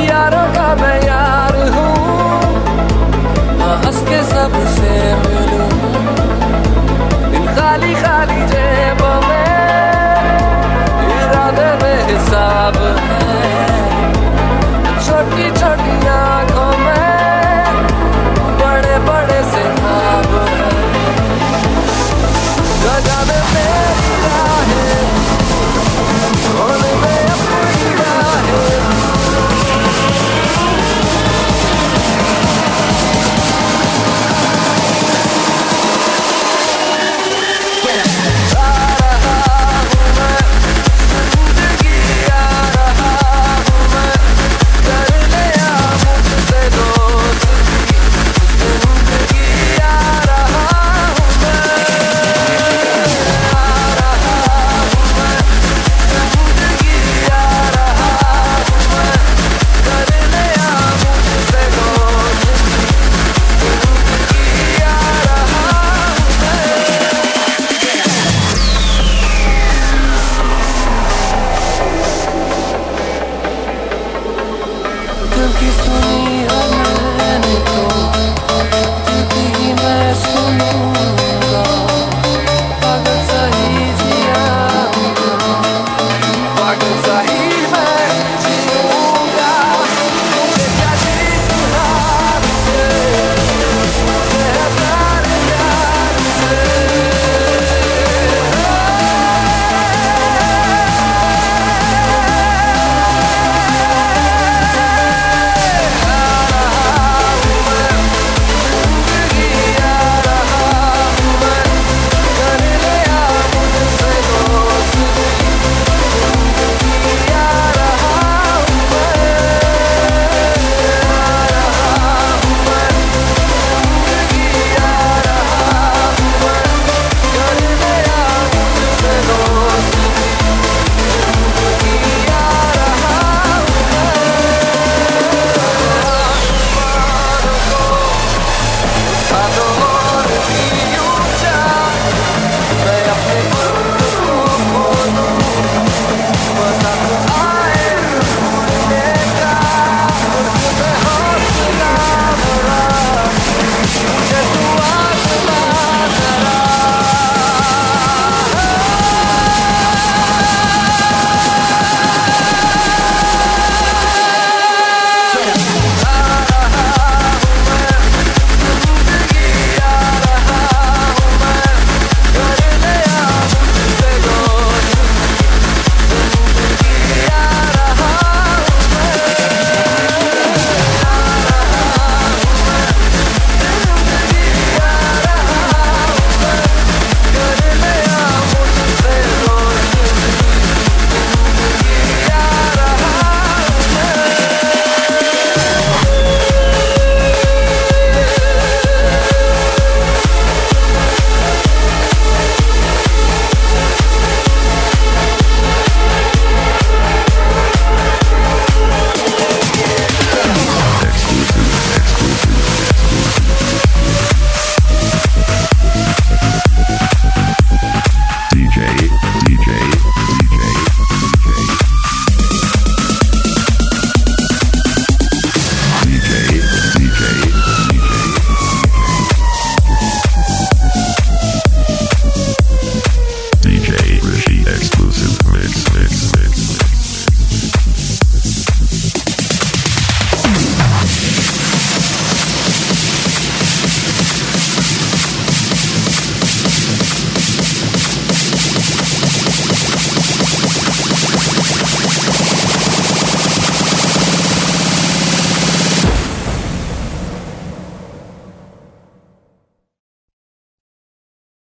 यारों का मैं यार हूँ, हंस के सबसे मिलूं।